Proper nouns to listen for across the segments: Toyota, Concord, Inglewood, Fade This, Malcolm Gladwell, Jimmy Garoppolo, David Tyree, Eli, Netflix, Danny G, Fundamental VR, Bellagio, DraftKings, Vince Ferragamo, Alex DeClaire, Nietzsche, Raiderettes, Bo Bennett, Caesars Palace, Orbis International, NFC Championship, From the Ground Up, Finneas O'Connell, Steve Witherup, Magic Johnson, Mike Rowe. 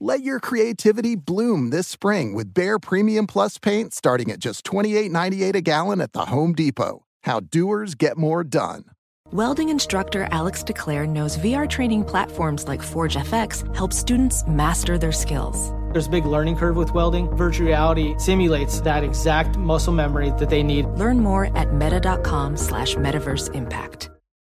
Let your creativity bloom this spring with Behr Premium Plus paint starting at just $28.98 a gallon at the Home Depot. How doers get more done. Welding instructor Alex DeClaire knows VR training platforms like ForgeFX help students master their skills. There's a big learning curve with welding. Virtual reality simulates that exact muscle memory that they need. Learn more at meta.com/metaverseimpact.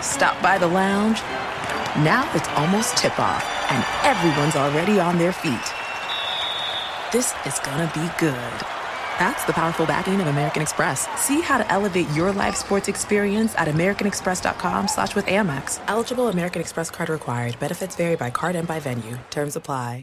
stop by the lounge. Now it's almost tip-off, and everyone's already on their feet. This is gonna be good. That's the powerful backing of American Express. See how to elevate your live sports experience at americanexpress.com/withAmex. Eligible American Express card required. Benefits vary by card and by venue. Terms apply.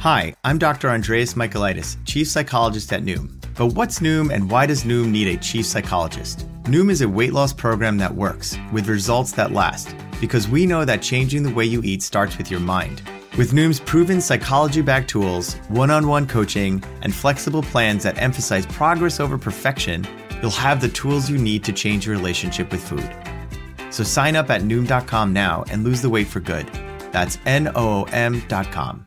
Hi, I'm Dr. Andreas Michaelitis, Chief Psychologist at Noom. But what's Noom, and why does Noom need a chief psychologist? Noom is a weight loss program that works, with results that last, because we know that changing the way you eat starts with your mind. With Noom's proven psychology-backed tools, one-on-one coaching, and flexible plans that emphasize progress over perfection, you'll have the tools you need to change your relationship with food. So sign up at Noom.com now and lose the weight for good. That's Noom.com.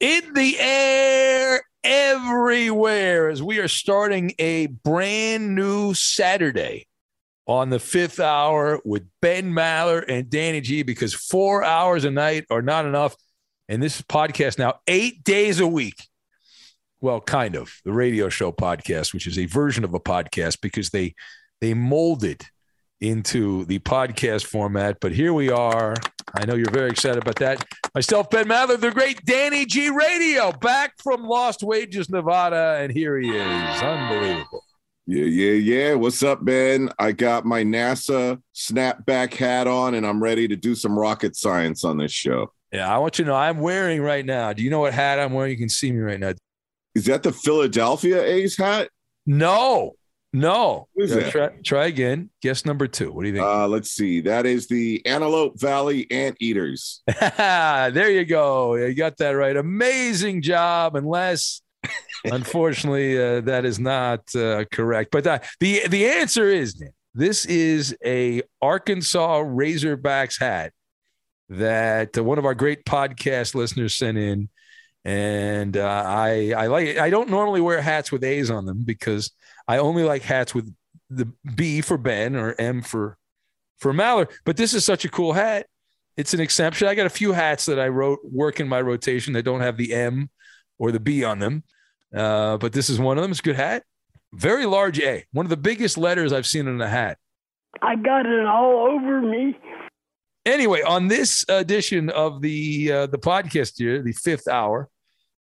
In the air, everywhere, as we are starting a brand new Saturday on the Fifth Hour with Ben Maller and Danny G, because 4 hours a night are not enough. And this podcast now, 8 days a week. Well, kind of. The radio show podcast, which is a version of a podcast, because they molded into the podcast format. But here we are. I know you're very excited about that. Myself, Ben Maller, the great Danny G Radio, back from Lost Wages, Nevada, and here he is. Unbelievable. Yeah. What's up, Ben? I got my NASA snapback hat on, and I'm ready to do some rocket science on this show. Yeah, I want you to know I'm wearing right now. Do you know what hat I'm wearing? You can see me right now. Is that the Philadelphia A's hat? No. Try again. Guess number two. What do you think? Let's see. That is the Antelope Valley Anteaters. There you go. You got that right. Amazing job. Unless, unfortunately, that is not correct. But the answer is, this is a Arkansas Razorbacks hat that one of our great podcast listeners sent in. And I like it. I don't normally wear hats with A's on them because I only like hats with the B for Ben or M for Maller. But this is such a cool hat. It's an exception. I got a few hats that I work in my rotation that don't have the M or the B on them. But this is one of them. It's a good hat. Very large A. One of the biggest letters I've seen in a hat. I got it all over me. Anyway, on this edition of the podcast here, the fifth hour,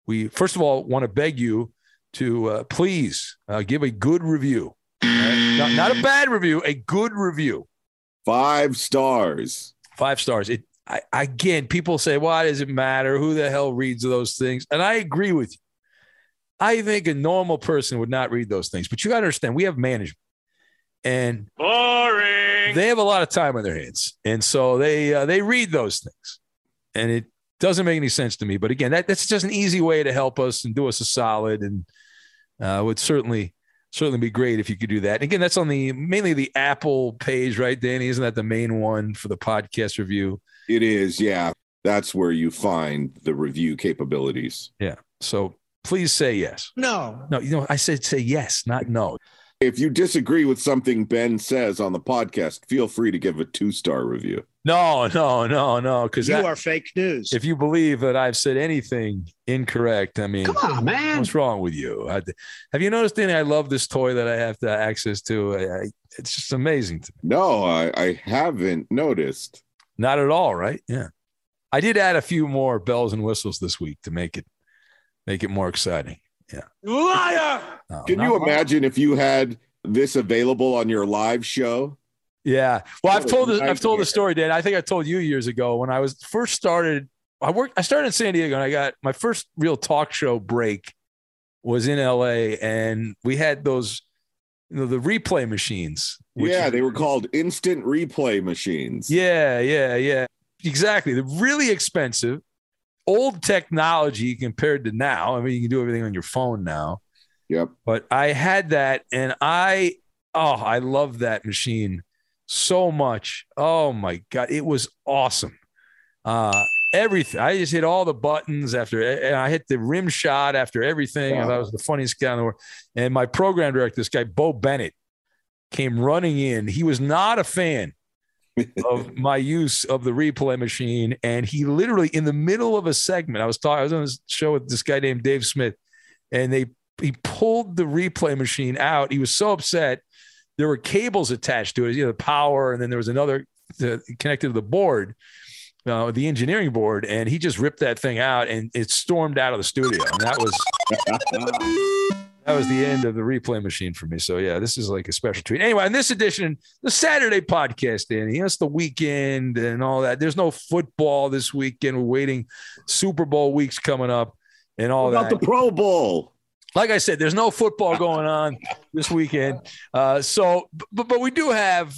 we first of all want to beg you to please give a good review. Right? Not a bad review, a good review. 5 stars. 5 stars. Again, people say, why does it matter? Who the hell reads those things? And I agree with you. I think a normal person would not read those things. But you got to understand, we have management. And boring. They have a lot of time on their hands. And so they read those things. And it doesn't make any sense to me. But again, that's just an easy way to help us and do us a solid. And would certainly be great if you could do that. And again, that's on mainly the Apple page, right, Danny? Isn't that the main one for the podcast review? It is, yeah. That's where you find the review capabilities. Yeah. So please say yes. No, I said say yes, not no. If you disagree with something Ben says on the podcast, feel free to give a 2-star review. No, because you are fake news. If you believe that I've said anything incorrect, I mean, come on, man, what's wrong with you? Have you noticed, Danny? I love this toy that I have access to. It's just amazing to me. No, I haven't noticed. Not at all, right? Yeah, I did add a few more bells and whistles this week to make it more exciting. Yeah. Liar! No, can you imagine if you had this available on your live show? Yeah. Well, I've told the story, Dan. I think I told you years ago when I was first started. I started in San Diego, and I got my first real talk show break was in L.A. And we had those, the replay machines. They were called instant replay machines. Yeah. Exactly. They're really expensive. Old technology compared to now. I mean, you can do everything on your phone now. Yep. But I had that, and I love that machine so much. Oh my God, it was awesome. Everything. I just hit all the buttons and I hit the rim shot after everything. Wow. I thought it was the funniest guy in the world. And my program director, this guy Bo Bennett, came running in. He was not a fan of my use of the replay machine. And he literally, in the middle of a segment, I was on this show with this guy named Dave Smith, and he pulled the replay machine out. He was so upset. There were cables attached to it, the power. And then there was another connected to the board, the engineering board. And he just ripped that thing out and it stormed out of the studio. And that was the end of the replay machine for me. So, yeah, this is like a special treat. Anyway, in this edition, the Saturday podcast, Danny, it's the weekend and all that. There's no football this weekend. We're waiting. Super Bowl week's coming up and all that. What about the Pro Bowl? Like I said, there's no football going on this weekend. But we do have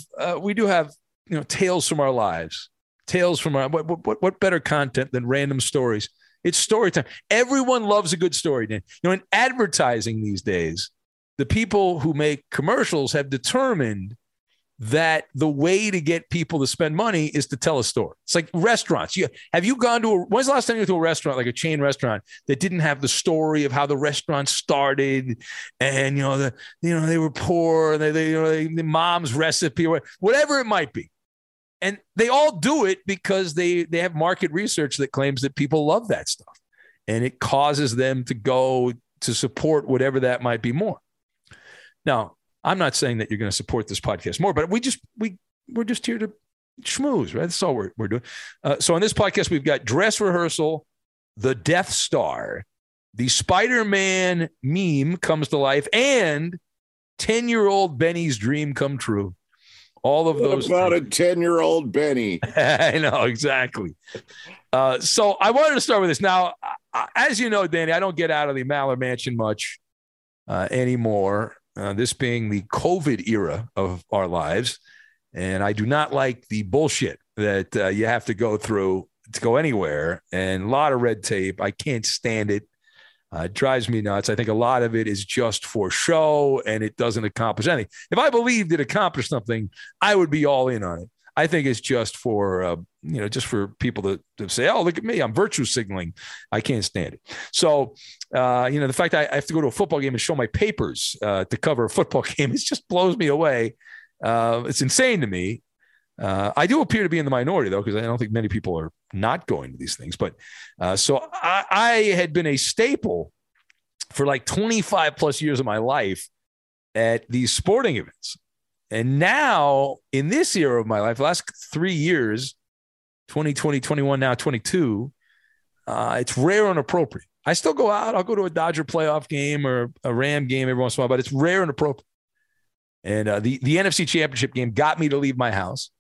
tales from our lives, what better content than random stories. It's story time. Everyone loves a good story, Dan. In advertising these days, the people who make commercials have determined that the way to get people to spend money is to tell a story. It's like restaurants. When's the last time you went to a restaurant, like a chain restaurant, that didn't have the story of how the restaurant started, and they were poor, and the mom's recipe, or whatever it might be. And they all do it because they have market research that claims that people love that stuff. And it causes them to go to support whatever that might be more. Now, I'm not saying that you're going to support this podcast more, but we're just here to schmooze, right? That's all we're doing. So on this podcast, we've got Dress Rehearsal, The Death Star, the Spider-Man meme comes to life, and 10-year-old Benny's dream come true. All of those about things. A 10-year-old Benny. I know, exactly. So I wanted to start with this. Now, as you know, Danny, I don't get out of the Maller Mansion much anymore, this being the COVID era of our lives. And I do not like the bullshit that you have to go through to go anywhere. And a lot of red tape. I can't stand it. It drives me nuts. I think a lot of it is just for show, and it doesn't accomplish anything. If I believed it accomplished something, I would be all in on it. I think it's just for, just for people to say, oh, look at me, I'm virtue signaling. I can't stand it. So, the fact I have to go to a football game and show my papers to cover a football game, it just blows me away. It's insane to me. I do appear to be in the minority, though, because I don't think many people are not going to these things. But so I had been a staple for like 25 plus years of my life at these sporting events. And now in this era of my life, last 3 years, 2020, 21, now 22, it's rare and appropriate. I still go out. I'll go to a Dodger playoff game or a Ram game every once in a while, but it's rare and appropriate. And the NFC Championship game got me to leave my house.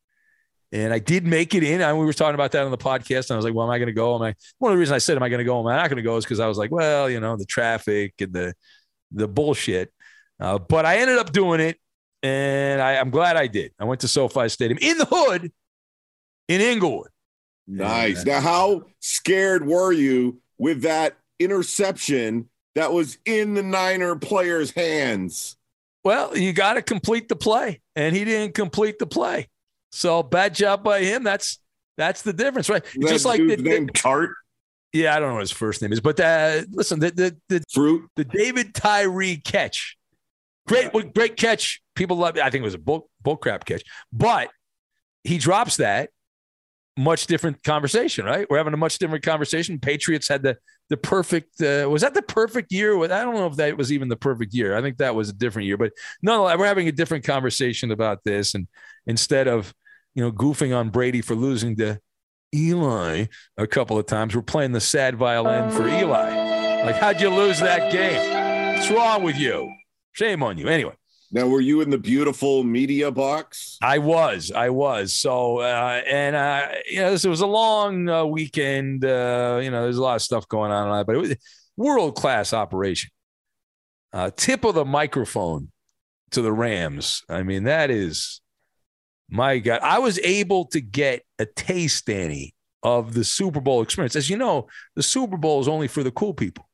And I did make it in. We were talking about that on the podcast. And I was like, well, am I going to go? One of the reasons I said, am I going to go? Am I not going to go? Is because I was like, well, the traffic and the bullshit. But I ended up doing it. And I'm glad I did. I went to SoFi Stadium in the hood in Inglewood. Nice. Now, how scared were you with that interception that was in the Niner player's hands? Well, you got to complete the play. And he didn't complete the play. So bad job by him. That's the difference, right? That just like the name Tart. Yeah, I don't know what his first name is, but listen, the fruit, the David Tyree catch, great catch. People love it. I think it was a bull crap catch, but he drops that. Much different conversation, right? We're having a much different conversation. Patriots had the perfect. Was that the perfect year? I don't know if that was even the perfect year. I think that was a different year. But nonetheless, we're having a different conversation about this. And instead of goofing on Brady for losing to Eli a couple of times, we're playing the sad violin for Eli. Like, how'd you lose that game? What's wrong with you? Shame on you. Anyway. Now, were you in the beautiful media box? I was. So, this was a long weekend. There's a lot of stuff going on, but it was a world-class operation. Tip of the microphone to the Rams. I mean, that is, my God. I was able to get a taste, Danny, of the Super Bowl experience. As you know, the Super Bowl is only for the cool people.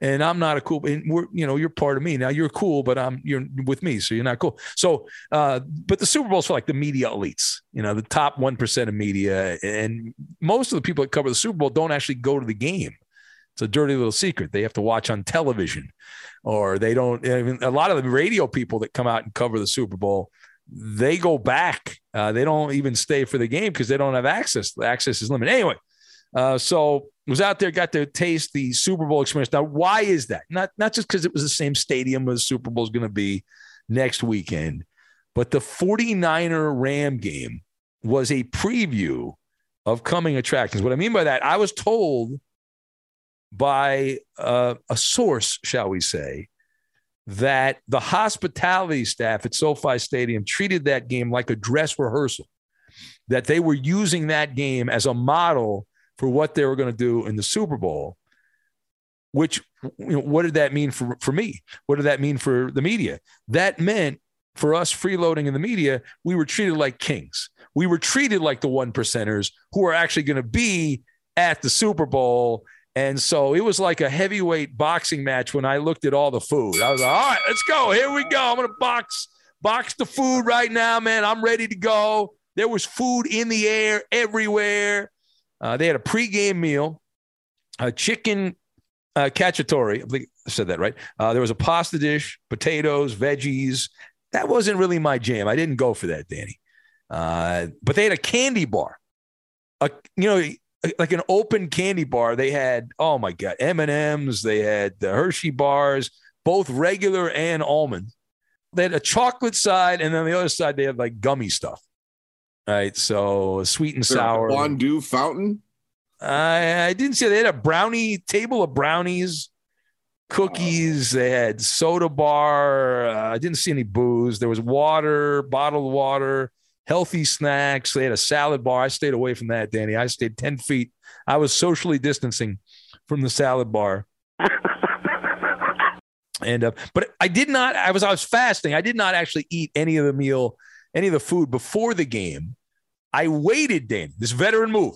And I'm not a cool, and you're part of me. Now you're cool, but you're with me. So you're not cool. So, but the Super Bowl's for like the media elites, the top 1% of media. And most of the people that cover the Super Bowl don't actually go to the game. It's a dirty little secret. They have to watch on television, or they don't. I mean, a lot of the radio people that come out and cover the Super Bowl, they go back. They don't even stay for the game because they don't have access. The access is limited. Anyway. So was out there, got to taste the Super Bowl experience. Now, why is that? Not just because it was the same stadium as the Super Bowl is going to be next weekend, but the 49er Ram game was a preview of coming attractions. What I mean by that, I was told by a source, shall we say, that the hospitality staff at SoFi Stadium treated that game like a dress rehearsal, that they were using that game as a model for what they were going to do in the Super Bowl, which, what did that mean for me? What did that mean for the media? That meant for us freeloading in the media, we were treated like kings. We were treated like the one percenters who are actually going to be at the Super Bowl. And so it was like a heavyweight boxing match when I looked at all the food. I was like, all right, let's go. Here we go. I'm going to box the food right now, man. I'm ready to go. There was food in the air everywhere. They had a pregame meal, a chicken cacciatore. I think I said that right. There was a pasta dish, potatoes, veggies. That wasn't really my jam. I didn't go for that, Danny. But they had a candy bar, like an open candy bar. They had, oh my God, M&Ms. They had the Hershey bars, both regular and almond. They had a chocolate side, and then the other side they had like gummy stuff. All right, so sweet and sour. A fondue fountain? I didn't see. They had a brownie table of brownies, cookies. They had soda bar. I didn't see any booze. There was water, bottled water, healthy snacks. They had a salad bar. I stayed away from that, Danny. I stayed 10 feet. I was socially distancing from the salad bar. And but I did not. I was fasting. I did not actually eat any of the food before the game. I waited, Dan. This veteran move.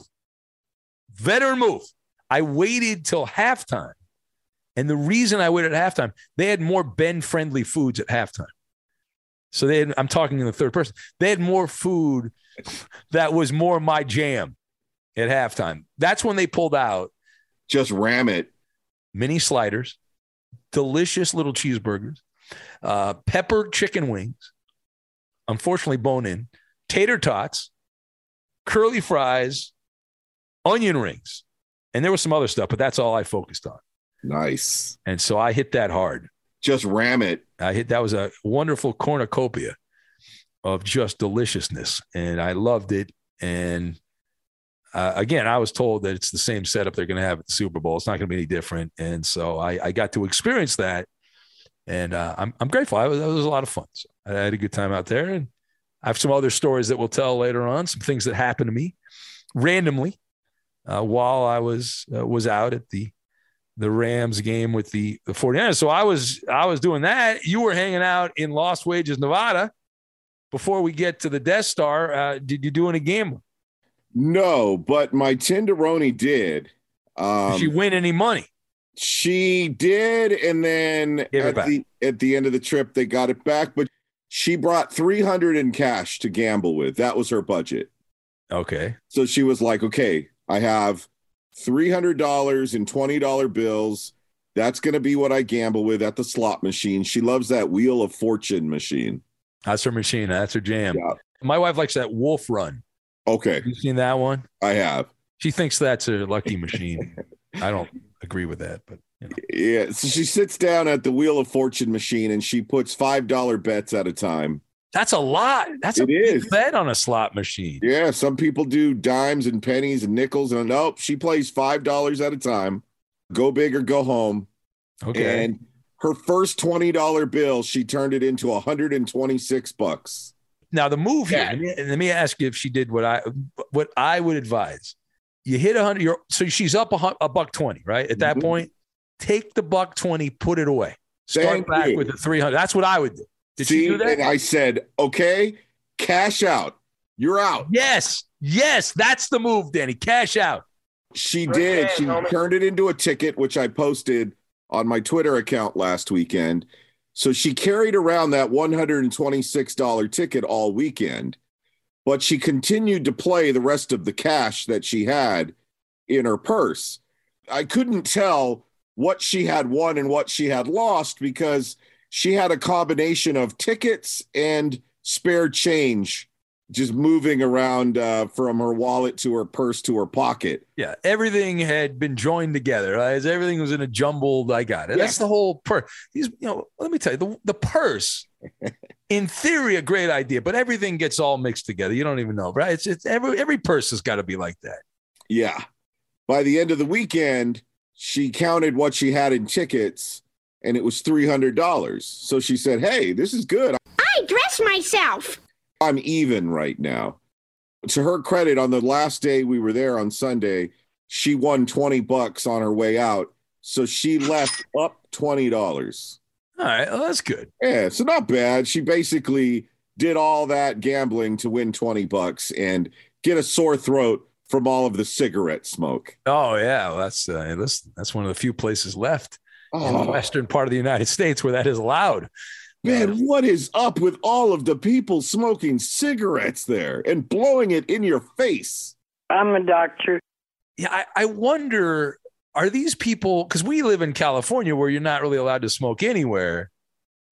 I waited till halftime. And the reason I waited at halftime, they had more Ben-friendly foods at halftime. So I'm talking in the third person. They had more food that was more my jam at halftime. That's when they pulled out. Just ram it. Mini sliders, delicious little cheeseburgers, peppered chicken wings, unfortunately bone-in, tater tots, curly fries, onion rings. And there was some other stuff, but that's all I focused on. Nice. And so I hit that hard. Just ram it. That was a wonderful cornucopia of just deliciousness. And I loved it. And again, I was told that it's the same setup they're going to have at the Super Bowl. It's not going to be any different. And so I got to experience that. And I'm grateful. That was a lot of fun. So I had a good time out there. And I have some other stories that we'll tell later on, some things that happened to me randomly while I was out at the Rams game with the 49ers. So I was doing that. You were hanging out in Lost Wages, Nevada. Before we get to the Death Star, did you do any gambling? No, but my tenderoni did. Did she win any money? She did, and then at the end of the trip, they got it back. But she brought $300 in cash to gamble with. That was her budget. Okay. So she was like, okay, I have $300 in $20 bills. That's going to be what I gamble with at the slot machine. She loves that Wheel of Fortune machine. That's her machine. That's her jam. Yeah. My wife likes that Wolf Run. Okay. You seen that one? I have. She thinks that's her lucky machine. I don't agree with that, but you know. Yeah. So she sits down at the Wheel of Fortune machine and she puts $5 bets at a time. That's a lot. That's a big bet on a slot machine. Yeah. Some people do dimes and pennies and nickels. And nope, she plays $5 at a time. Go big or go home. Okay. And her first $20 bill, she turned it into $126. Now the move here, let me ask you if she did what I would advise. You hit 100, so she's up a $120, right? At that point, take the $120, put it away. Start back with the 300. That's what I would do. Did she do that? And I said, okay, cash out. You're out. Yes, that's the move, Danny. Cash out. She did. She turned it into a ticket, which I posted on my Twitter account last weekend. So she carried around that $126 ticket all weekend, but she continued to play the rest of the cash that she had in her purse. I couldn't tell what she had won and what she had lost because she had a combination of tickets and spare change just moving around from her wallet to her purse to her pocket. Yeah, everything had been joined together. Right? Everything was in a jumbled, I got it. Yeah. That's the whole purse. Let me tell you, the purse, in theory, a great idea, but everything gets all mixed together. You don't even know, right? It's every purse has got to be like that. Yeah. By the end of the weekend, she counted what she had in tickets, and it was $300. So she said, hey, this is good. I dressed myself. I'm even right now. To her credit, on the last day we were there on Sunday, she won $20 on her way out. So she left up $20. All right. Well, that's good. Yeah. So not bad. She basically did all that gambling to win $20 and get a sore throat from all of the cigarette smoke. Oh, yeah. Well, that's one of the few places left in the western part of the United States where that is allowed. Man, what is up with all of the people smoking cigarettes there and blowing it in your face? I'm a doctor. Yeah, I wonder, are these people, because we live in California where you're not really allowed to smoke anywhere.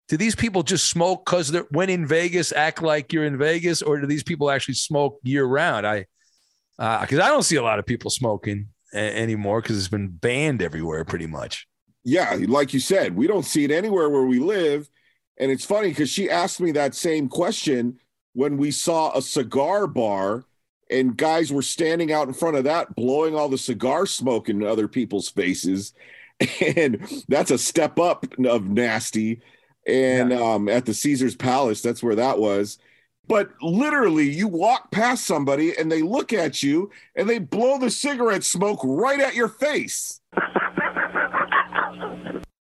Do these people just smoke because they're when in Vegas, act like you're in Vegas, or do these people actually smoke year round? Because I don't see a lot of people smoking anymore because it's been banned everywhere pretty much. Yeah, like you said, we don't see it anywhere where we live. And it's funny because she asked me that same question when we saw a cigar bar and guys were standing out in front of that, blowing all the cigar smoke in other people's faces. And that's a step up of nasty. And at the Caesar's Palace, that's where that was. But literally you walk past somebody and they look at you and they blow the cigarette smoke right at your face.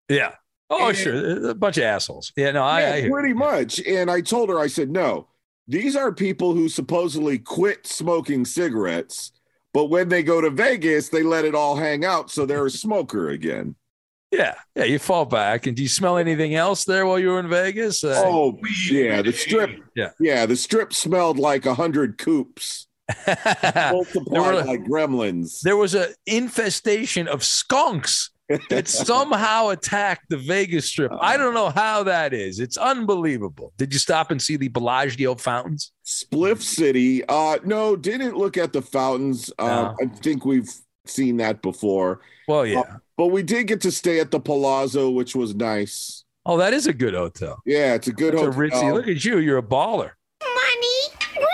Yeah. Oh, and sure. A bunch of assholes. Yeah, no, I pretty much. And I told her, I said, no, these are people who supposedly quit smoking cigarettes, but when they go to Vegas, they let it all hang out. So they're a smoker again. Yeah, you fall back. And do you smell anything else there while you were in Vegas? Oh, yeah, the strip. Yeah, the strip smelled like 100 coops. Multiplied like gremlins. There was an infestation of skunks that somehow attacked the Vegas Strip. I don't know how that is. It's unbelievable. Did you stop and see the Bellagio fountains? Spliff City. No, didn't look at the fountains. No. I think we've seen that before. Well, yeah. But we did get to stay at the Palazzo, which was nice. Oh, that is a good hotel. Yeah, it's a good hotel. Ritzy. Look at you. You're a baller. Money. Whee!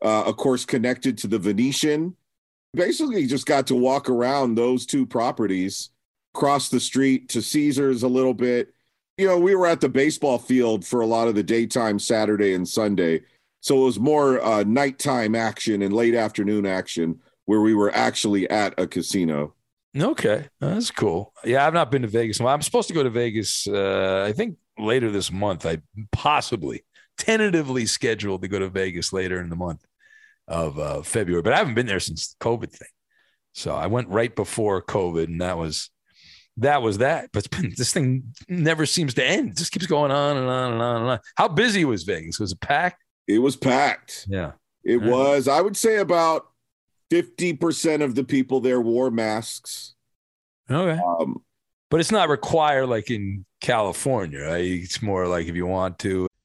Of course, connected to the Venetian. Basically, just got to walk around those two properties, cross the street to Caesars a little bit. You know, we were at the baseball field for a lot of the daytime Saturday and Sunday. So it was more nighttime action and late afternoon action where we were actually at a casino. Okay, that's cool. Yeah, I've not been to Vegas. I'm supposed to go to Vegas, I think, later this month. I possibly tentatively scheduled to go to Vegas later in the month of February, but I haven't been there since the COVID thing. So I went right before COVID, and that was that. But this thing never seems to end. It just keeps going on and on and on and on. How busy was Vegas? Was it packed? It was packed. Yeah, it was. I would say about 50% of the people there wore masks. Okay. But it's not required like in California, right? It's more like if you want to.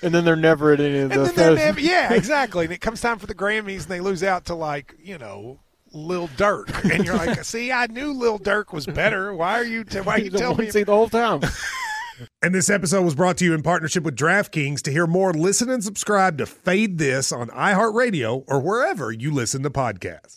And then they're never at any of those. Yeah, exactly. And it comes time for the Grammys, and they lose out to, like, you know, Lil Durk. And you're like, see, I knew Lil Durk was better. Why are you telling me? See the whole time. And this episode was brought to you in partnership with DraftKings. To hear more, listen and subscribe to Fade This on iHeartRadio or wherever you listen to podcasts.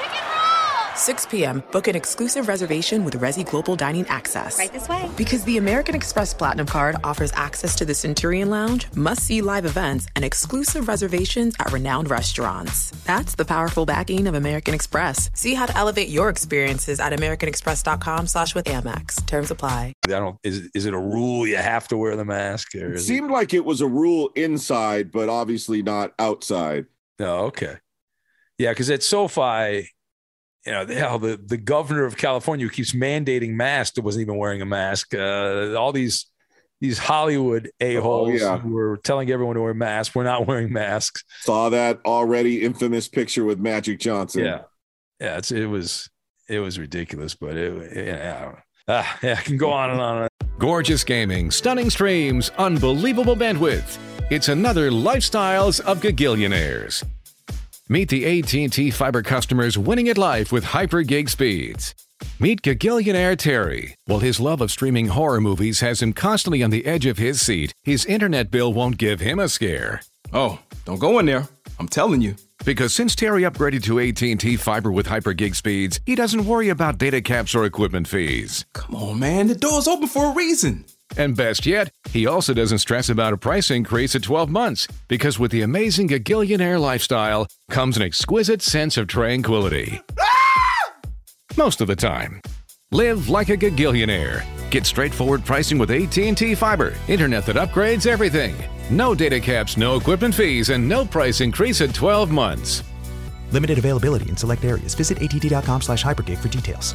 pick and roll! 6 p.m., book an exclusive reservation with Resy Global Dining Access. Right this way. Because the American Express Platinum Card offers access to the Centurion Lounge, must-see live events, and exclusive reservations at renowned restaurants. That's the powerful backing of American Express. See how to elevate your experiences at americanexpress.com/withAmex. Terms apply. Is it a rule you have to wear the mask? Or it seemed like it was a rule inside, but obviously not outside. Oh, okay. Yeah, because at SoFi, you know, the governor of California who keeps mandating masks wasn't even wearing a mask. All these Hollywood a-holes who were telling everyone to wear masks were not wearing masks. Saw that already infamous picture with Magic Johnson. Yeah, it was ridiculous, but I don't know. I can go on and on. Gorgeous gaming, stunning streams, unbelievable bandwidth. It's another Lifestyles of Gagillionaires. Meet the AT&T Fiber customers winning at life with hyper-gig speeds. Meet Gagillionaire Terry. While his love of streaming horror movies has him constantly on the edge of his seat, his internet bill won't give him a scare. Oh, don't go in there. I'm telling you. Because since Terry upgraded to AT&T Fiber with hyper-gig speeds, he doesn't worry about data caps or equipment fees. Come on, man. The door's open for a reason. And best yet, he also doesn't stress about a price increase at 12 months, because with the amazing Gagillionaire lifestyle comes an exquisite sense of tranquility. Most of the time. Live like a Gagillionaire. Get straightforward pricing with AT&T Fiber. Internet that upgrades everything. No data caps, no equipment fees, and no price increase at 12 months. Limited availability in select areas. Visit att.com/hypergig for details.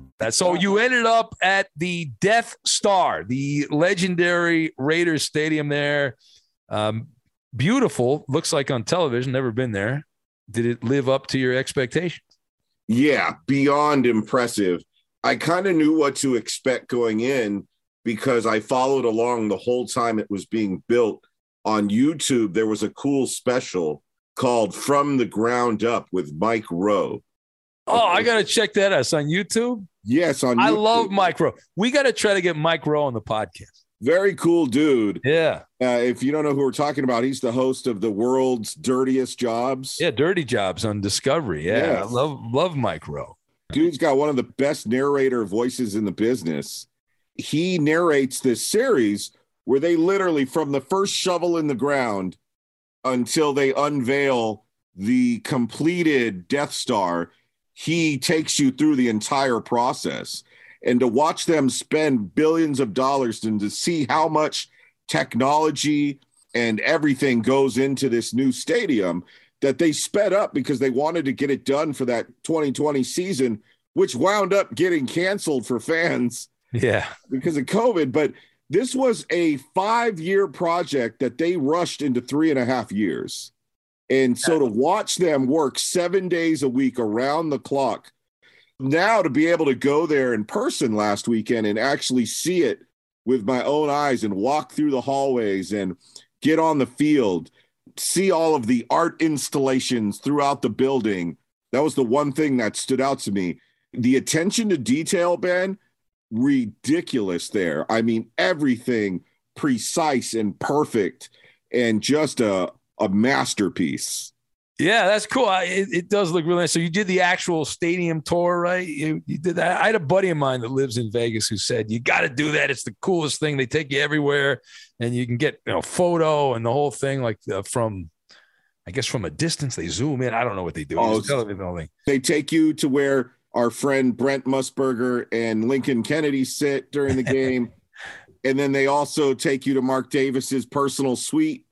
So you ended up at the Death Star, the legendary Raiders stadium there. Beautiful. Looks like on television. Never been there. Did it live up to your expectations? Yeah, beyond impressive. I kind of knew what to expect going in because I followed along the whole time it was being built. On YouTube, there was a cool special called From the Ground Up with Mike Rowe. Oh, I got to check that out. It's on YouTube? Yes, on YouTube. I love Mike Rowe. We got to try to get Mike Rowe on the podcast. Very cool dude. Yeah. If you don't know who we're talking about, he's the host of the world's dirtiest jobs. Yeah, Dirty Jobs on Discovery. Yeah, yes. I love Mike Rowe. Dude's got one of the best narrator voices in the business. He narrates this series where they literally, from the first shovel in the ground until they unveil the completed Death Star, he takes you through the entire process. And to watch them spend billions of dollars and to see how much technology and everything goes into this new stadium that they sped up because they wanted to get it done for that 2020 season, which wound up getting canceled for fans because of COVID. But this was a 5-year project that they rushed into 3.5 years. And so to watch them work 7 days a week around the clock, now to be able to go there in person last weekend and actually see it with my own eyes and walk through the hallways and get on the field, see all of the art installations throughout the building. That was the one thing that stood out to me. The attention to detail, Ben, ridiculous there. I mean, everything precise and perfect and just a masterpiece. Yeah, that's cool. It does look really nice. So you did the actual stadium tour, right? You did that. I had a buddy of mine that lives in Vegas who said, you got to do that. It's the coolest thing. They take you everywhere and you can get photo and the whole thing, like from a distance. They zoom in. I don't know what they do. Oh, they take you to where our friend Brent Musburger and Lincoln Kennedy sit during the game. And then they also take you to Mark Davis's personal suite.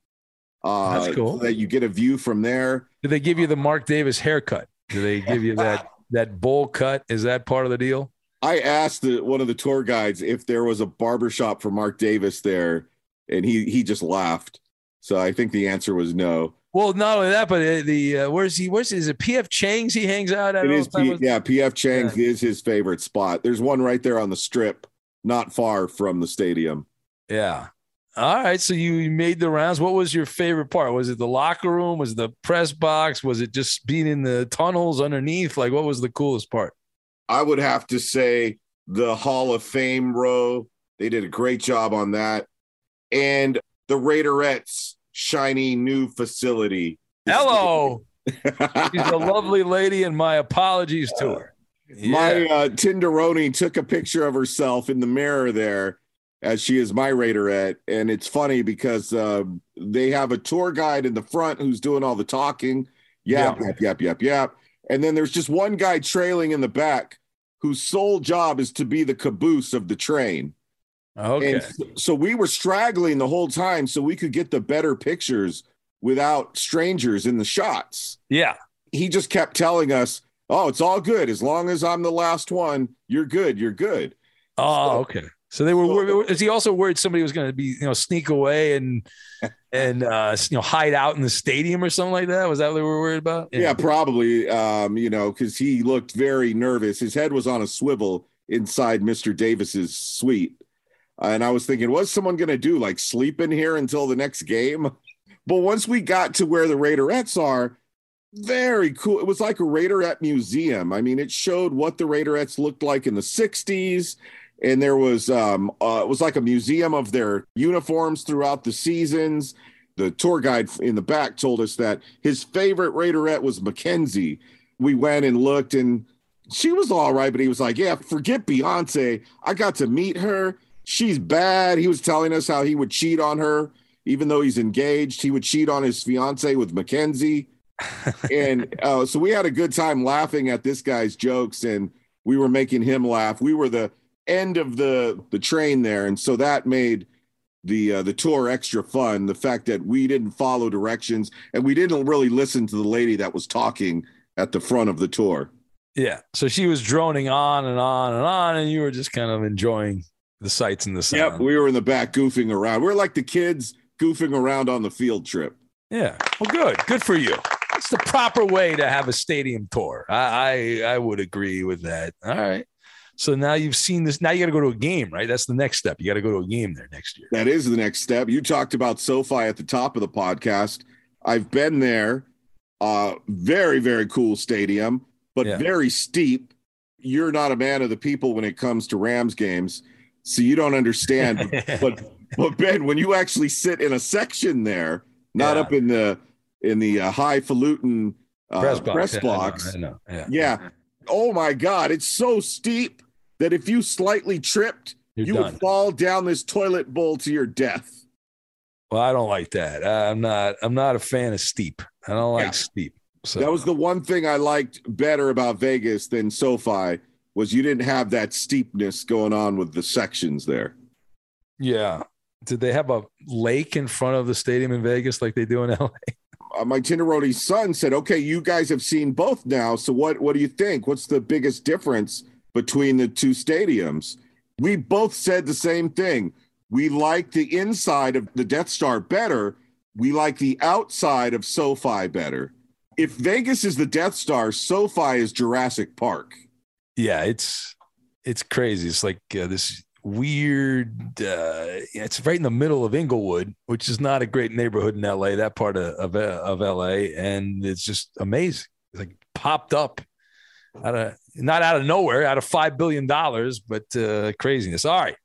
That's cool. So that you get a view from there. Do they give you the Mark Davis haircut? Do they give you that bowl cut? Is that part of the deal? I asked one of the tour guides if there was a barbershop for Mark Davis there, and he just laughed. So I think the answer was no. Well, not only that, but is it PF Chang's he hangs out at? It is, PF Chang's is his favorite spot. There's one right there on the strip, not far from the stadium. Yeah. All right, so you made the rounds. What was your favorite part? Was it the locker room? Was it the press box? Was it just being in the tunnels underneath? Like, what was the coolest part? I would have to say the Hall of Fame row. They did a great job on that. And the Raiderettes' shiny new facility. Hello. She's a lovely lady, and my apologies to her. Yeah. My Tinderoni took a picture of herself in the mirror there, as she is my Raiderette. And it's funny because they have a tour guide in the front who's doing all the talking. Yap, yap, yap. And then there's just one guy trailing in the back whose sole job is to be the caboose of the train. Okay. And so we were straggling the whole time so we could get the better pictures without strangers in the shots. Yeah. He just kept telling us, oh, it's all good. As long as I'm the last one, you're good. You're good. Oh, okay. So they were. Is he also worried somebody was going to be, sneak away and hide out in the stadium or something like that? Was that what they were worried about? Yeah, probably. Because he looked very nervous. His head was on a swivel inside Mr. Davis's suite, and I was thinking, what's someone going to do? Like sleep in here until the next game? But once we got to where the Raiderettes are, very cool. It was like a Raiderette museum. I mean, it showed what the Raiderettes looked like in the '60s. And there was, it was like a museum of their uniforms throughout the seasons. The tour guide in the back told us that his favorite Raiderette was Mackenzie. We went and looked, and she was all right, but he was like, yeah, forget Beyonce. I got to meet her. She's bad. He was telling us how he would cheat on her, even though he's engaged. He would cheat on his fiance with Mackenzie. And so we had a good time laughing at this guy's jokes, and we were making him laugh. We were the end of the train there, and so that made the tour extra fun, the fact that we didn't follow directions and we didn't really listen to the lady that was talking at the front of the tour. Yeah, so she was droning on and on and on, and you were just kind of enjoying the sights and the sound. Yep, we were in the back goofing around. We were like the kids goofing around on the field trip. Yeah, well, good for you. It's the proper way to have a stadium tour. I would agree with that. All right. So now you've seen this. Now you got to go to a game, right? That's the next step. You got to go to a game there next year. That is the next step. You talked about SoFi at the top of the podcast. I've been there. Very, very cool stadium, but very steep. You're not a man of the people when it comes to Rams games, so you don't understand. but Ben, when you actually sit in a section there, not up in the highfalutin press box. I know. Yeah. Oh my God! It's so steep that if you slightly tripped, you would fall down this toilet bowl to your death. Well, I don't like that. I'm not a fan of steep. I don't like steep. So that was the one thing I liked better about Vegas than SoFi, was you didn't have that steepness going on with the sections there. Yeah. Did they have a lake in front of the stadium in Vegas like they do in LA? My Tinderoni's son said, okay, you guys have seen both now. So what do you think? What's the biggest difference between the two stadiums? We both said the same thing. We like the inside of the Death Star better. We like the outside of SoFi better. If Vegas is the Death Star, SoFi is Jurassic Park. Yeah, it's crazy. It's like this weird, it's right in the middle of Inglewood, which is not a great neighborhood in LA, that part of LA. And it's just amazing. It's like popped up not out of nowhere, out of $5 billion, but craziness. All right.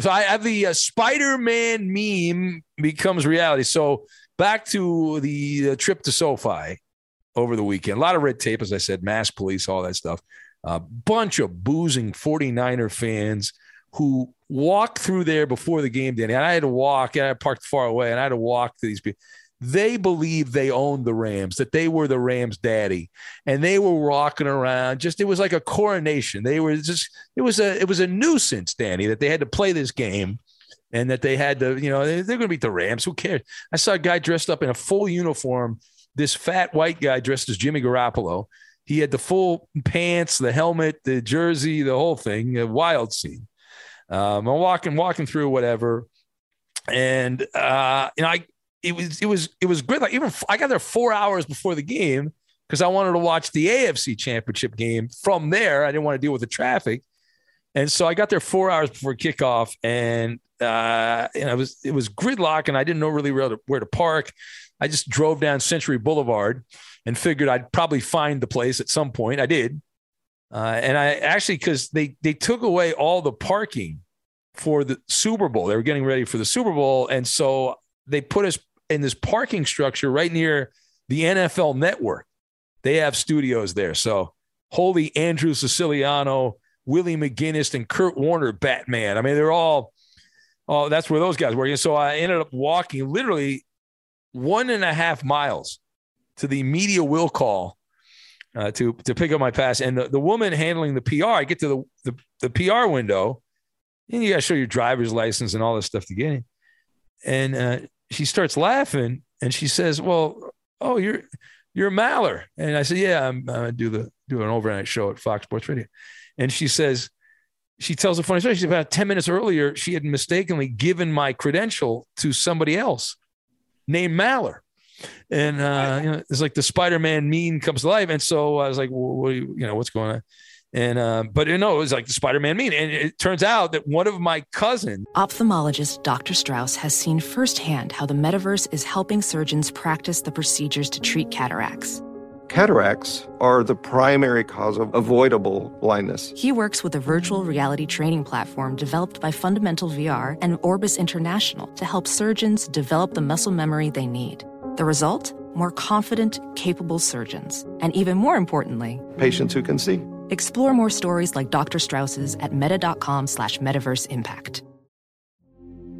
So I have the Spider-Man meme becomes reality. So back to the trip to SoFi over the weekend. A lot of red tape, as I said, mass police, all that stuff. A bunch of boozing 49er fans who walked through there before the game, Danny. And I had to walk, and I parked far away, and I had to walk to these people. They believed they owned the Rams, that they were the Rams' daddy, and they were walking around. Just it was like a coronation. They were just it was a nuisance, Danny, that they had to play this game, and that they had to, you know, they're going to beat the Rams. Who cares? I saw a guy dressed up in a full uniform. This fat white guy dressed as Jimmy Garoppolo. He had the full pants, the helmet, the jersey, the whole thing. A wild scene. I'm walking through whatever, and It was great. Like even I got there 4 hours before the game because I wanted to watch the AFC Championship game from there. I didn't want to deal with the traffic, and so I got there 4 hours before kickoff, and it was gridlock, and I didn't know really where to park. I just drove down Century Boulevard and figured I'd probably find the place at some point. I did, and I actually because they took away all the parking for the Super Bowl. They were getting ready for the Super Bowl, and so they put us in this parking structure right near the NFL Network. They have studios there. So holy Andrew Siciliano, Willie McGinnis, and Kurt Warner, Batman. I mean, they're all, oh, that's where those guys were. And so I ended up walking literally 1.5 miles to the media will call to pick up my pass. And the woman handling the PR, I get to the PR window, and you got to show your driver's license and all this stuff to get in. And she starts laughing, and she says, "Well, oh, you're Maller." And I said, "Yeah, I do an overnight show at Fox Sports Radio." And she says, she tells a funny story. She said about 10 minutes earlier, she had mistakenly given my credential to somebody else named Maller, and it's like the Spider-Man meme comes to life. And so I was like, well, "What? What's going on?" And it was like the Spider-Man meme. And it turns out that one of my cousins, ophthalmologist Dr. Strauss, has seen firsthand how the metaverse is helping surgeons practice the procedures to treat cataracts. Cataracts are the primary cause of avoidable blindness. He works with a virtual reality training platform developed by Fundamental VR and Orbis International to help surgeons develop the muscle memory they need. The result? More confident, capable surgeons. And even more importantly, patients who can see. Explore more stories like Dr. Strauss's at meta.com/metaverseimpact.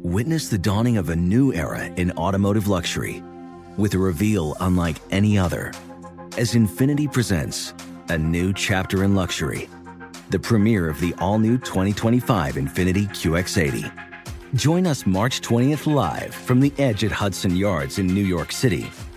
Witness the dawning of a new era in automotive luxury with a reveal unlike any other as Infiniti presents a new chapter in luxury, the premiere of the all-new 2025 Infiniti QX80. Join us March 20th live from the Edge at Hudson Yards in New York City,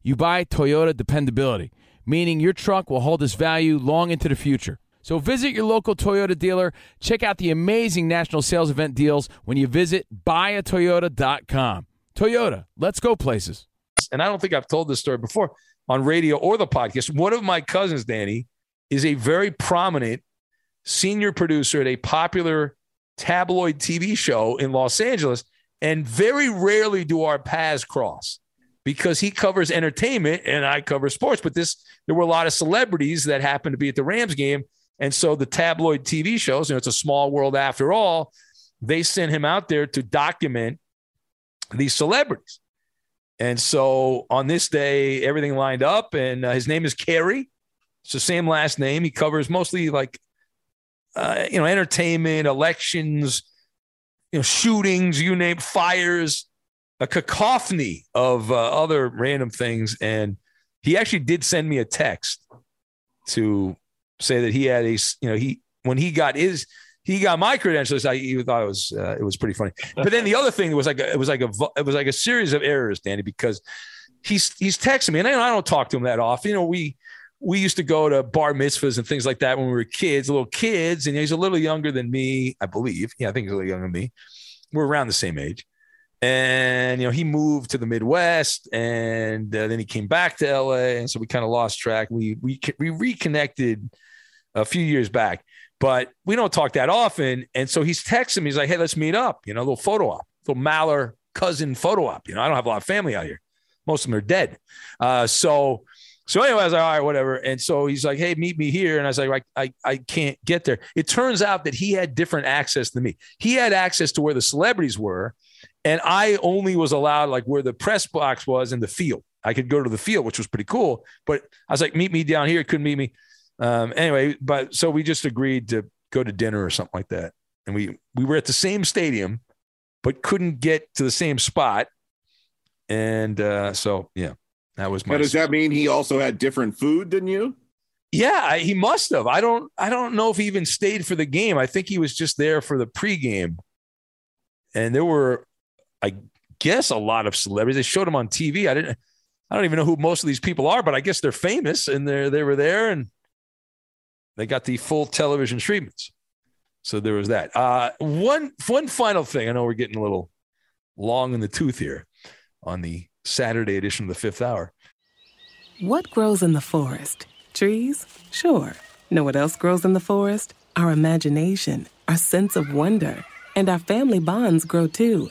you buy Toyota dependability, meaning your truck will hold its value long into the future. So visit your local Toyota dealer. Check out the amazing national sales event deals when you visit buyatoyota.com. Toyota, let's go places. And I don't think I've told this story before on radio or the podcast. One of my cousins, Danny, is a very prominent senior producer at a popular tabloid TV show in Los Angeles. And very rarely do our paths cross, because he covers entertainment and I cover sports. But there were a lot of celebrities that happened to be at the Rams game. And so the tabloid TV shows, it's a small world after all, they sent him out there to document these celebrities. And so on this day, everything lined up, and his name is Carey. It's the same last name. He covers mostly entertainment, elections, shootings, you name, fires, a cacophony of other random things. And he actually did send me a text to say that he had when he got my credentials, he thought it was pretty funny. But then the other thing was it was like a series of errors, Danny, because he's texting me, and I don't talk to him that often. We used to go to bar mitzvahs and things like that when we were kids, little kids. And he's a little younger than me, I believe. Yeah, I think he's a little younger than me. We're around the same age. And, he moved to the Midwest, and then he came back to L.A., and so we kind of lost track. We reconnected a few years back, but we don't talk that often. And so he's texting me. He's like, hey, let's meet up, a little photo op, little Maller cousin photo op. I don't have a lot of family out here. Most of them are dead. So anyway, I was like, all right, whatever. And so he's like, hey, meet me here. And I was like, I can't get there. It turns out that he had different access than me. He had access to where the celebrities were. And I only was allowed where the press box was in the field. I could go to the field, which was pretty cool. But I was like, meet me down here. It couldn't meet me. Anyway, but so we just agreed to go to dinner or something like that. And we were at the same stadium, but couldn't get to the same spot. And so, yeah, that was my. But does that mean he also had different food than you? Yeah, he must have. I don't know if he even stayed for the game. I think he was just there for the pregame. And there were, I guess, a lot of celebrities. They showed them on TV. I don't even know who most of these people are, but I guess they're famous, and they were there, and they got the full television treatments. So there was that. One final thing. I know we're getting a little long in the tooth here on the Saturday edition of the Fifth Hour. What grows in the forest? Trees? Sure. Know what else grows in the forest? Our imagination, our sense of wonder, and our family bonds grow too.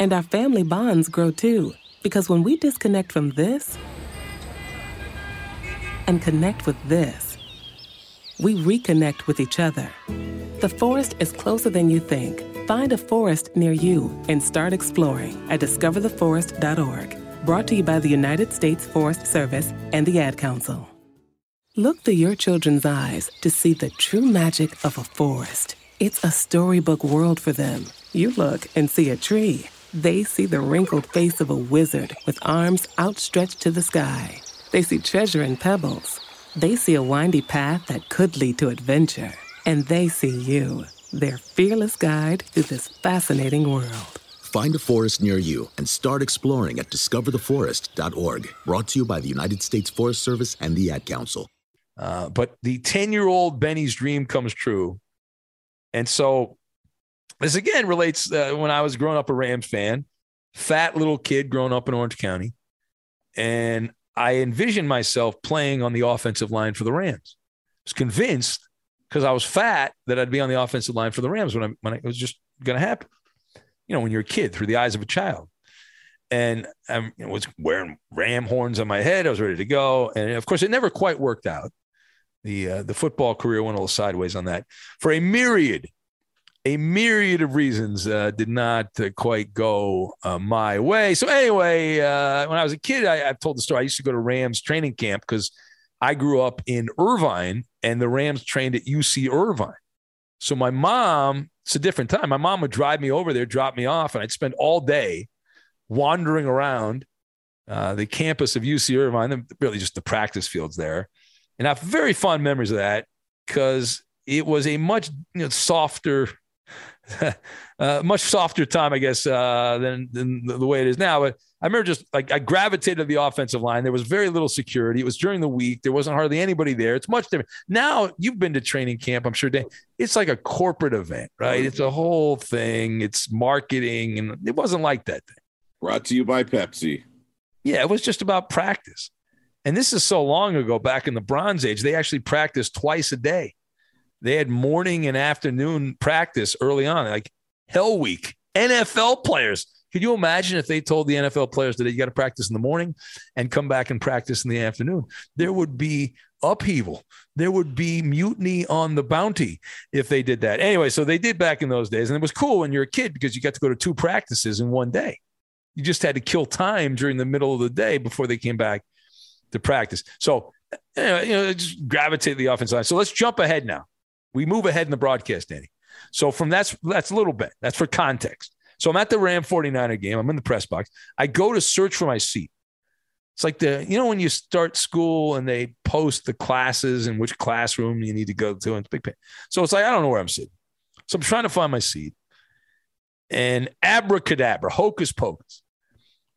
and our family bonds grow too, because when we disconnect from this and connect with this, we reconnect with each other. The forest is closer than you think. Find a forest near you and start exploring at discovertheforest.org. Brought to you by the United States Forest Service and the Ad Council. Look through your children's eyes to see the true magic of a forest. It's a storybook world for them. You look and see a tree. They see the wrinkled face of a wizard with arms outstretched to the sky. They see treasure in pebbles. They see a windy path that could lead to adventure. And they see you, their fearless guide through this fascinating world. Find a forest near you and start exploring at discovertheforest.org. Brought to you by the United States Forest Service and the Ad Council. But the 10-year-old Benny's dream comes true. And so this, again, relates when I was growing up a Rams fan, fat little kid growing up in Orange County. And I envisioned myself playing on the offensive line for the Rams. I was convinced because I was fat that I'd be on the offensive line for the Rams when it was just going to happen. You know, when you're a kid, through the eyes of a child. And I was wearing ram horns on my head. I was ready to go. And, of course, it never quite worked out. The football career went a little sideways on that. For a myriad of reasons did not quite go my way. So anyway, when I was a kid, I've told the story. I used to go to Rams training camp because I grew up in Irvine, and the Rams trained at UC Irvine. So my mom, it's a different time. My mom would drive me over there, drop me off, and I'd spend all day wandering around the campus of UC Irvine, really just the practice fields there. And I have very fond memories of that because it was a much softer time, I guess, than the way it is now. But I remember just like I gravitated to the offensive line. There was very little security. It was during the week. There wasn't hardly anybody there. It's much different. Now you've been to training camp, I'm sure, Dan. It's like a corporate event, right? It's a whole thing. It's marketing. And it wasn't like that thing. Brought to you by Pepsi. Yeah, it was just about practice. And this is so long ago, back in the Bronze Age, they actually practiced twice a day. They had morning and afternoon practice early on, like Hell Week. NFL players. Could you imagine if they told the NFL players that you got to practice in the morning and come back and practice in the afternoon? There would be upheaval. There would be mutiny on the bounty if they did that. Anyway, so they did back in those days. And it was cool when you're a kid because you got to go to two practices in one day. You just had to kill time during the middle of the day before they came back to practice. So, just gravitate to the offensive line. So let's jump ahead now. We move ahead in the broadcast, Danny. So from that's a little bit. That's for context. So I'm at the Ram 49er game. I'm in the press box. I go to search for my seat. It's like when you start school and they post the classes and which classroom you need to go to. And it's big pain. So it's like, I don't know where I'm sitting. So I'm trying to find my seat. And abracadabra, hocus pocus.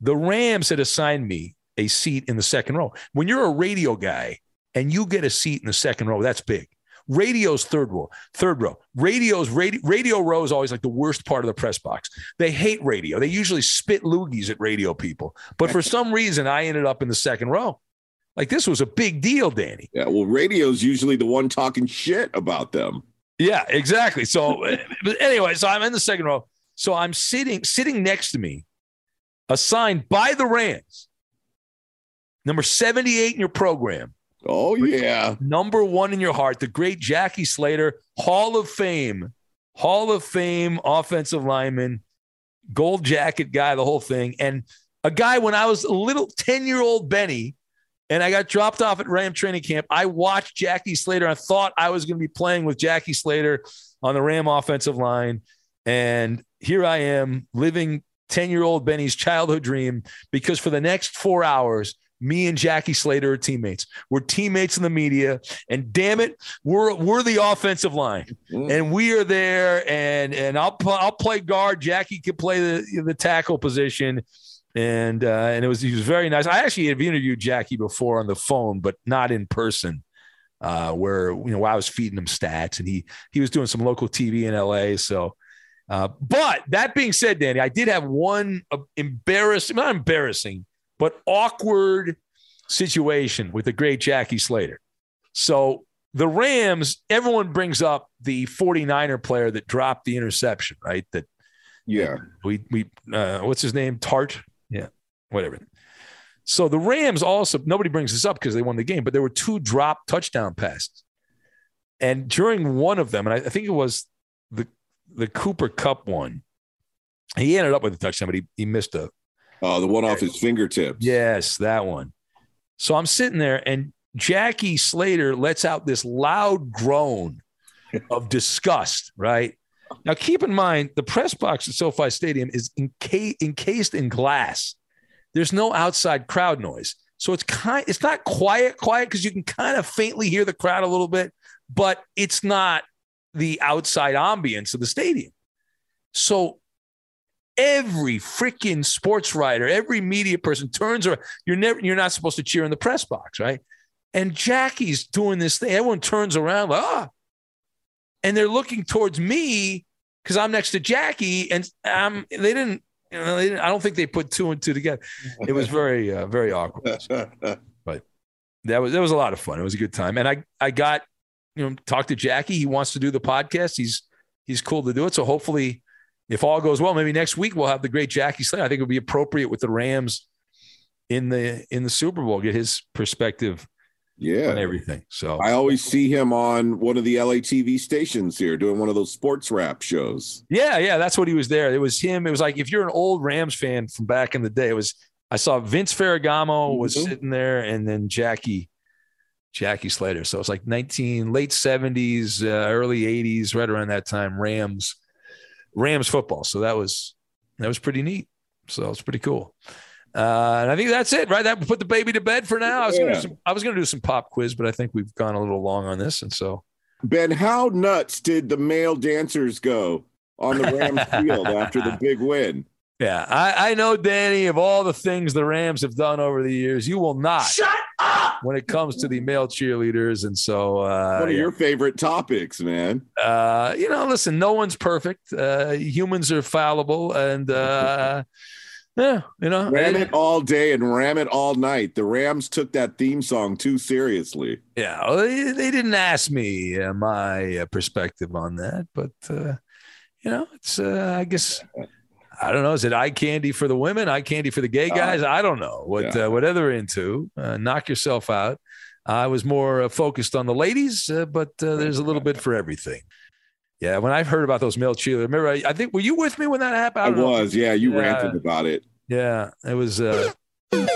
The Rams had assigned me a seat in the second row. When you're a radio guy and you get a seat in the second row, that's big. Radio's third row. Radio row is always like the worst part of the press box. They hate radio. They usually spit loogies at radio people. But for some reason, I ended up in the second row. Like, this was a big deal, Danny. Yeah, well, radio's usually the one talking shit about them. Yeah, exactly. So anyway, so I'm in the second row. So I'm sitting next to me, assigned by the Rams, number 78 in your program. Oh, yeah. Number one in your heart, the great Jackie Slater, Hall of Fame offensive lineman, gold jacket guy, the whole thing. And a guy, when I was a little 10-year-old Benny and I got dropped off at Ram training camp, I watched Jackie Slater. I thought I was going to be playing with Jackie Slater on the Ram offensive line. And here I am living 10-year-old Benny's childhood dream because for the next 4 hours, me and Jackie Slater are teammates. We're teammates in the media, and damn it, we're the offensive line, and we are there. And I'll play guard. Jackie could play the tackle position, and he was very nice. I actually have interviewed Jackie before on the phone, but not in person. Where I was feeding him stats, and he was doing some local TV in LA, so. But that being said, Danny, I did have one not embarrassing, but awkward situation with the great Jackie Slater. So the Rams, everyone brings up the 49er player that dropped the interception, right? That yeah, we what's his name? Tart. Yeah, whatever. So the Rams also, nobody brings this up because they won the game, but there were two drop touchdown passes. And during one of them, and I think it was the Cooper Cup one, he ended up with a touchdown, but he missed the one off his fingertips. Yes, that one. So I'm sitting there, and Jackie Slater lets out this loud groan of disgust, right? Now, keep in mind, the press box at SoFi Stadium is encased in glass. There's no outside crowd noise. So it's not quiet, because you can kind of faintly hear the crowd a little bit, but it's not the outside ambience of the stadium. So every freaking sports writer, every media person turns around. You're not supposed to cheer in the press box, right? And Jackie's doing this thing. Everyone turns around like, ah. And they're looking towards me because I'm next to Jackie, and I don't think they put two and two together. It was very, very awkward. But that was a lot of fun. It was a good time, and I got talked to Jackie. He wants to do the podcast. He's cool to do it. So hopefully, if all goes well, maybe next week we'll have the great Jackie Slater. I think it'll be appropriate with the Rams in the Super Bowl. Get his perspective. Yeah, and everything. So I always see him on one of the LA TV stations here doing one of those sports rap shows. Yeah, that's what he was there. It was him. It was like, if you're an old Rams fan from back in the day, I saw Vince Ferragamo was sitting there, and then Jackie Slater. So it's like late 70s, early 80s, right around that time, Rams football. So that was pretty neat. So it's pretty cool. And I think that's it, right? That would put the baby to bed for now. I was going to do some pop quiz, but I think we've gone a little long on this. And so, Ben, how nuts did the male dancers go on the Rams field after the big win? Yeah, I know, Danny, of all the things the Rams have done over the years, you will not shut up when it comes to the male cheerleaders. And so, what are your favorite topics, man? Listen, no one's perfect. Humans are fallible, and yeah, ram it all day and ram it all night. The Rams took that theme song too seriously. Yeah, well, they didn't ask me my perspective on that, but it's I guess I don't know. Is it eye candy for the women? Eye candy for the gay guys? I don't know what they're into. Knock yourself out. I was more focused on the ladies, but there's a little bit for everything. Yeah, when I've heard about those male cheerleaders, remember, I think, were you with me when that happened? I was, you ranted about it. Yeah, it was, that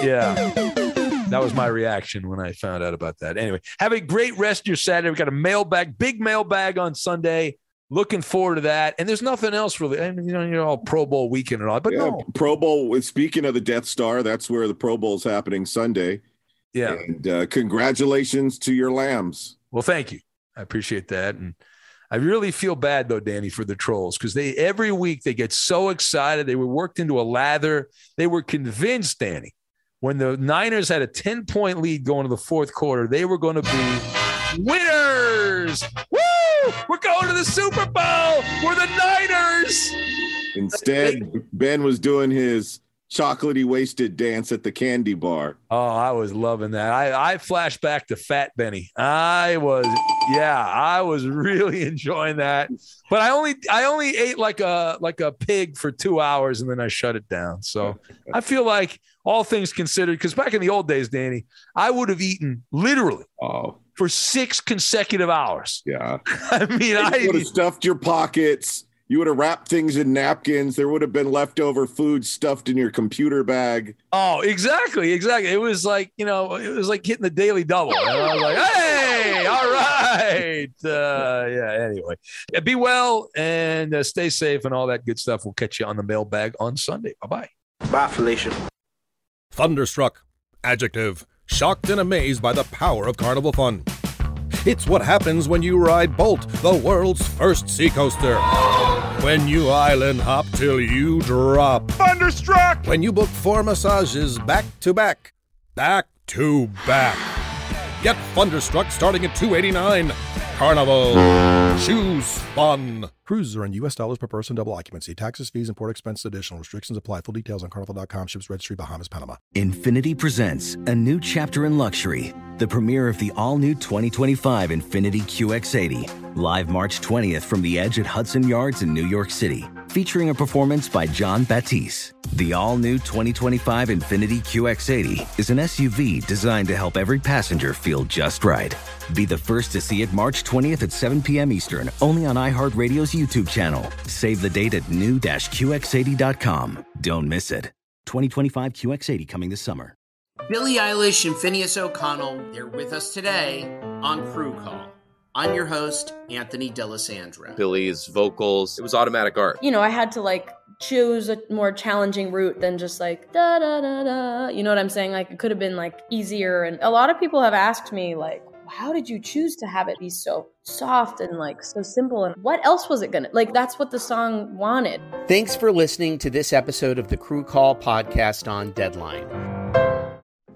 was my reaction when I found out about that. Anyway, have a great rest of your Saturday. We've got a mailbag, big mailbag on Sunday. Looking forward to that. And there's nothing else really. I mean, you're all Pro Bowl weekend and all, but no. Pro Bowl, speaking of the Death Star, that's where the Pro Bowl's happening Sunday. Yeah. And congratulations to your Lambs. Well, thank you. I appreciate that. And I really feel bad, though, Danny, for the trolls, because every week they get so excited. They were worked into a lather. They were convinced, Danny, when the Niners had a 10-point lead going to the fourth quarter, they were going to be winners. Woo! We're going to the Super Bowl. We're the Niners. Instead, Ben was doing his chocolatey wasted dance at the candy bar. Oh, I was loving that. I flashed back to Fat Benny. I was really enjoying that. But I only ate like a pig for 2 hours, and then I shut it down. So I feel like, all things considered, because back in the old days, Danny, I would have eaten literally for 6 consecutive hours. Yeah. I mean, I would have stuffed your pockets. You would have wrapped things in napkins. There would have been leftover food stuffed in your computer bag. Oh, exactly. It was like, hitting the daily double. And I was like, hey, all right. Anyway, be well and stay safe and all that good stuff. We'll catch you on the mailbag on Sunday. Bye-bye. Bye, Felicia. Thunderstruck. Adjective. Shocked and amazed by the power of carnival fun. It's what happens when you ride Bolt, the world's first seacoaster. When you island hop till you drop. Thunderstruck! When you book 4 massages back to back. Back to back. Get Thunderstruck starting at $289. Carnival. Choose fun. Cruises are in U.S. dollars per person, double occupancy. Taxes, fees, and port expenses additional. Restrictions apply. Full details on carnival.com. Ships registry, Bahamas, Panama. Infiniti presents a new chapter in luxury. The premiere of the all-new 2025 Infiniti QX80. Live March 20th from the Edge at Hudson Yards in New York City. Featuring a performance by John Batiste. The all-new 2025 Infiniti QX80 is an SUV designed to help every passenger feel just right. Be the first to see it March 20th at 7 p.m. Eastern, only on iHeartRadio's YouTube channel. Save the date at new-qx80.com. Don't miss it. 2025 QX80 coming this summer. Billie Eilish and Finneas O'Connell, they're with us today on Crew Call. I'm your host, Anthony D'Alessandro. Billie's vocals, it was automatic art. You know, I had to choose a more challenging route than just da da da da. You know what I'm saying? It could have been easier. And a lot of people have asked me how did you choose to have it be so soft and so simple? And what else was it gonna that's what the song wanted. Thanks for listening to this episode of the Crew Call podcast on Deadline.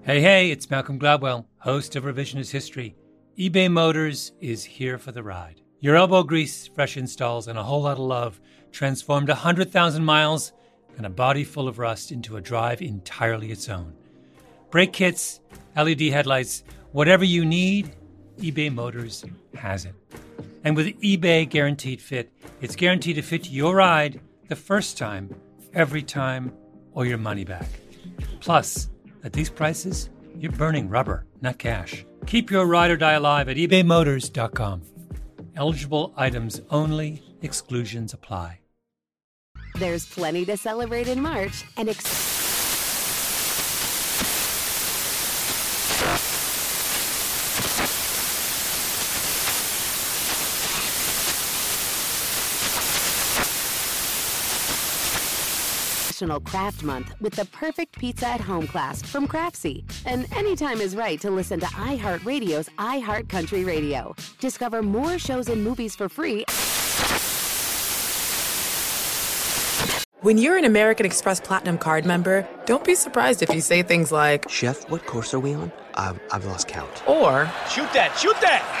Hey, it's Malcolm Gladwell, host of Revisionist History. eBay Motors is here for the ride. Your elbow grease, fresh installs, and a whole lot of love transformed 100,000 miles and a body full of rust into a drive entirely its own. Brake kits, LED headlights, whatever you need, eBay Motors has it. And with eBay Guaranteed Fit, it's guaranteed to fit your ride the first time, every time, or your money back. Plus, at these prices, you're burning rubber, not cash. Keep your ride or die alive at ebaymotors.com. Eligible items only. Exclusions apply. There's plenty to celebrate in March and Craft Month with the perfect pizza at home class from Craftsy. And anytime is right to listen to iHeartRadio's iHeart Country Radio. Discover more shows and movies for free. When you're an American Express Platinum Card member, don't be surprised if you say things like, "Chef, what course are we on? I've lost count." Or, Shoot that!